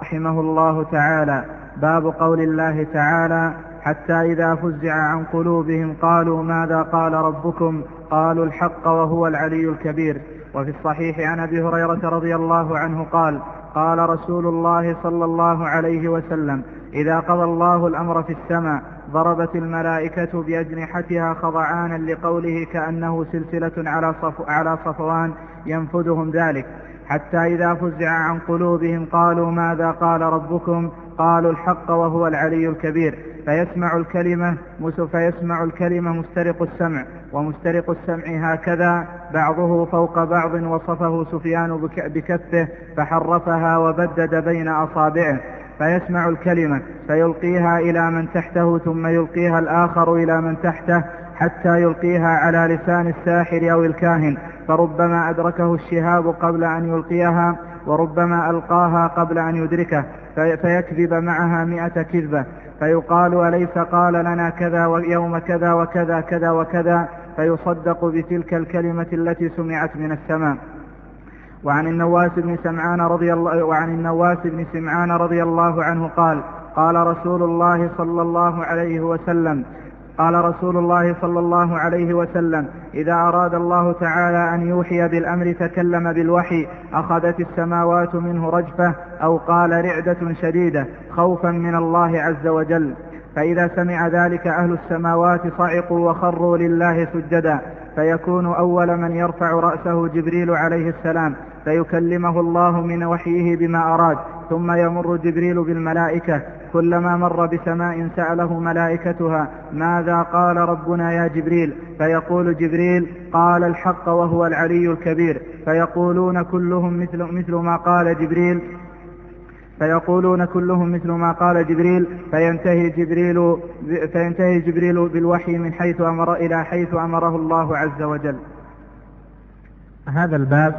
رحمه الله تعالى: باب قول الله تعالى: حتى إذا فزع عن قلوبهم قالوا ماذا قال ربكم قالوا الحق وهو العلي الكبير. وفي الصحيح عن أبي هريرة رضي الله عنه قال: قال رسول الله صلى الله عليه وسلم: إذا قضى الله الأمر في السماء ضربت الملائكة بأجنحتها خضعانا لقوله كأنه سلسلة على صفوان ينفذهم ذلك. حتى إذا فزع عن قلوبهم قالوا ماذا قال ربكم قالوا الحق وهو العلي الكبير. فيسمع الكلمة مسترق السمع، ومسترق السمع هكذا بعضه فوق بعض، وصفه سفيان بكفه فحرفها وبدد بين أصابعه. فيسمع الكلمة فيلقيها إلى من تحته، ثم يلقيها الآخر إلى من تحته حتى يلقيها على لسان الساحر أو الكاهن، فربما أدركه الشهاب قبل أن يلقيها، وربما ألقاها قبل أن يدركه فيكذب معها 100 كذبة، فيقال: أليس قال لنا كذا ويوم كذا وكذا كذا وكذا، فيصدق بتلك الكلمة التي سمعت من السماء. وعن النواس بن سمعان رضي الله عنه قال: قال رسول الله صلى الله عليه وسلم: إذا أراد الله تعالى أن يوحي بالأمر تكلم بالوحي، أخذت السماوات منه رجفة، أو قال رعدة شديدة، خوفا من الله عز وجل. فإذا سمع ذلك أهل السماوات صعقوا وخروا لله سجدا، فيكون أول من يرفع رأسه جبريل عليه السلام، فيكلمه الله من وحيه بما أراد، ثم يمر جبريل بالملائكة، كلما مر بسماء سأله ملائكتها: ماذا قال ربنا يا جبريل؟ فيقول جبريل: قال الحق وهو العلي الكبير. فيقولون كلهم مثل ما قال جبريل فينتهي جبريل بالوحي من حيث أمر إلى حيث أمره الله عز وجل. هذا الباب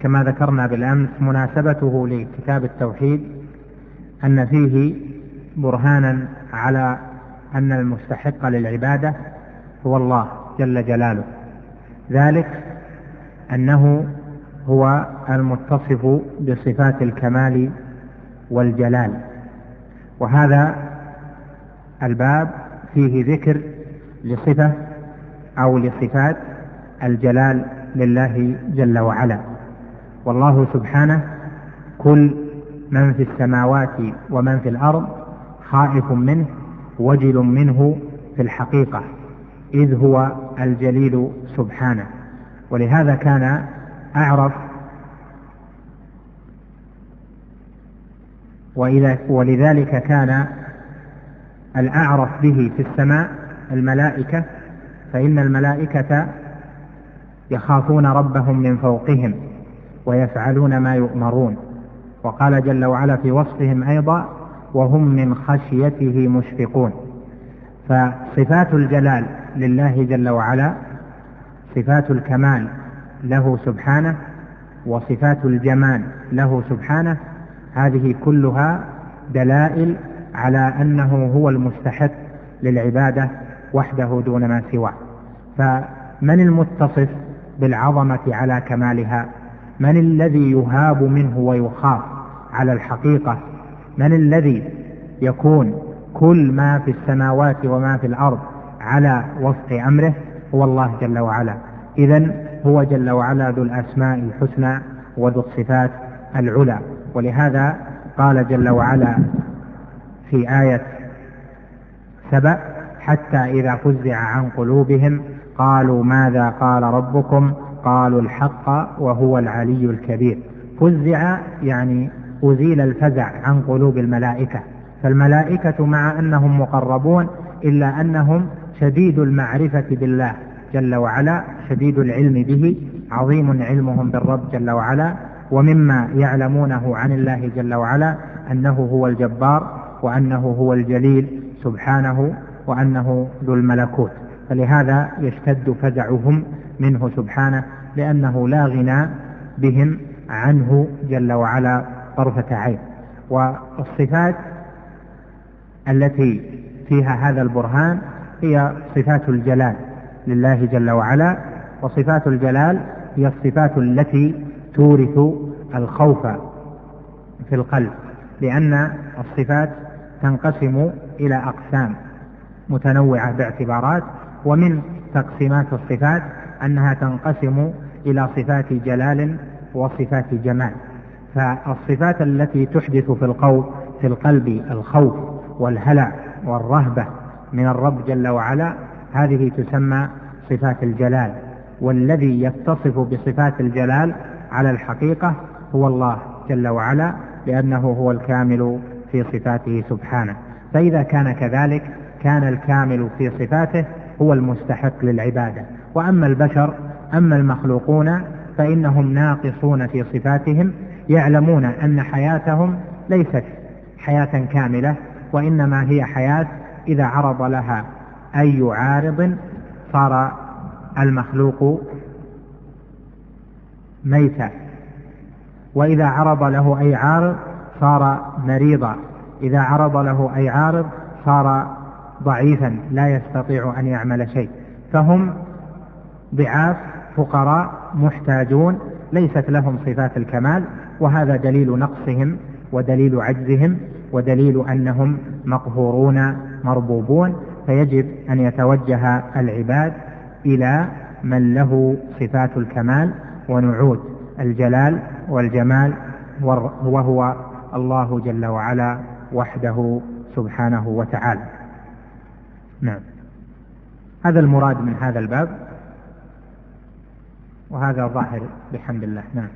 كما ذكرنا بالأمس مناسبته لكتاب التوحيد أن فيه برهانا على أن المستحق للعبادة هو الله جل جلاله، ذلك أنه هو المتصف بصفات الكمال والجلال. وهذا الباب فيه ذكر لصفة أو لصفات الجلال لله جل وعلا، والله سبحانه: كل من في السماوات ومن في الأرض خائف منه وجل منه في الحقيقة، إذ هو الجليل سبحانه. ولهذا كان أعرف ولذلك كان الأعرف به في السماء الملائكة، فإن الملائكة يخافون ربهم من فوقهم ويفعلون ما يؤمرون. وقال جل وعلا في وصفهم أيضا: وهم من خشيته مشفقون. فصفات الجلال لله جل وعلا صفات الكمال له سبحانه، وصفات الجمال له سبحانه، هذه كلها دلائل على أنه هو المستحق للعبادة وحده دون ما سواه. فمن المتصف بالعظمة على كمالها؟ من الذي يهاب منه ويخاف على الحقيقة؟ من الذي يكون كل ما في السماوات وما في الأرض على وفق أمره؟ هو الله جل وعلا. إذن هو جل وعلا ذو الأسماء الحسنى وذو الصفات العلى. ولهذا قال جل وعلا في آية 7: حتى إذا فزع عن قلوبهم قالوا ماذا قال ربكم قالوا الحق وهو العلي الكبير. فزع يعني أزيل الفزع عن قلوب الملائكة، فالملائكة مع أنهم مقربون إلا أنهم شديد المعرفة بالله جل وعلا، شديد العلم به، عظيم علمهم بالرب جل وعلا. ومما يعلمونه عن الله جل وعلا أنه هو الجبار، وأنه هو الجليل سبحانه، وأنه ذو الملكوت. فلهذا يشتد فزعهم منه سبحانه، لأنه لا غنى بهم عنه جل وعلا طرفة عين. والصفات التي فيها هذا البرهان هي صفات الجلال لله جل وعلا. وصفات الجلال هي الصفات التي تورث الخوف في القلب، لأن الصفات تنقسم إلى أقسام متنوعة باعتبارات. ومن تقسيمات الصفات أنها تنقسم إلى صفات جلال وصفات جمال. فالصفات التي تحدث في القول في القلب الخوف والهلع والرهبة من الرب جل وعلا، هذه تسمى صفات الجلال، والذي يتصف بصفات الجلال على الحقيقة هو الله جل وعلا، لأنه هو الكامل في صفاته سبحانه. فإذا كان كذلك كان الكامل في صفاته هو المستحق للعبادة. وأما البشر، أما المخلوقون، فإنهم ناقصون في صفاتهم، يعلمون أن حياتهم ليست حياة كاملة، وإنما هي حياة إذا عرض لها أي عارض صار المخلوق ميتا، وإذا عرض له أي عارض صار مريضا، إذا عرض له أي عارض صار ضعيفا لا يستطيع أن يعمل شيء. فهم ضعاف فقراء محتاجون، ليست لهم صفات الكمال، وهذا دليل نقصهم ودليل عجزهم ودليل أنهم مقهورون مربوبون. فيجب أن يتوجه العباد إلى من له صفات الكمال ونعود الجلال والجمال، وهو الله جل وعلا وحده سبحانه وتعالى. نعم، هذا المراد من هذا الباب، وهذا ظاهر بحمد الله. نعم.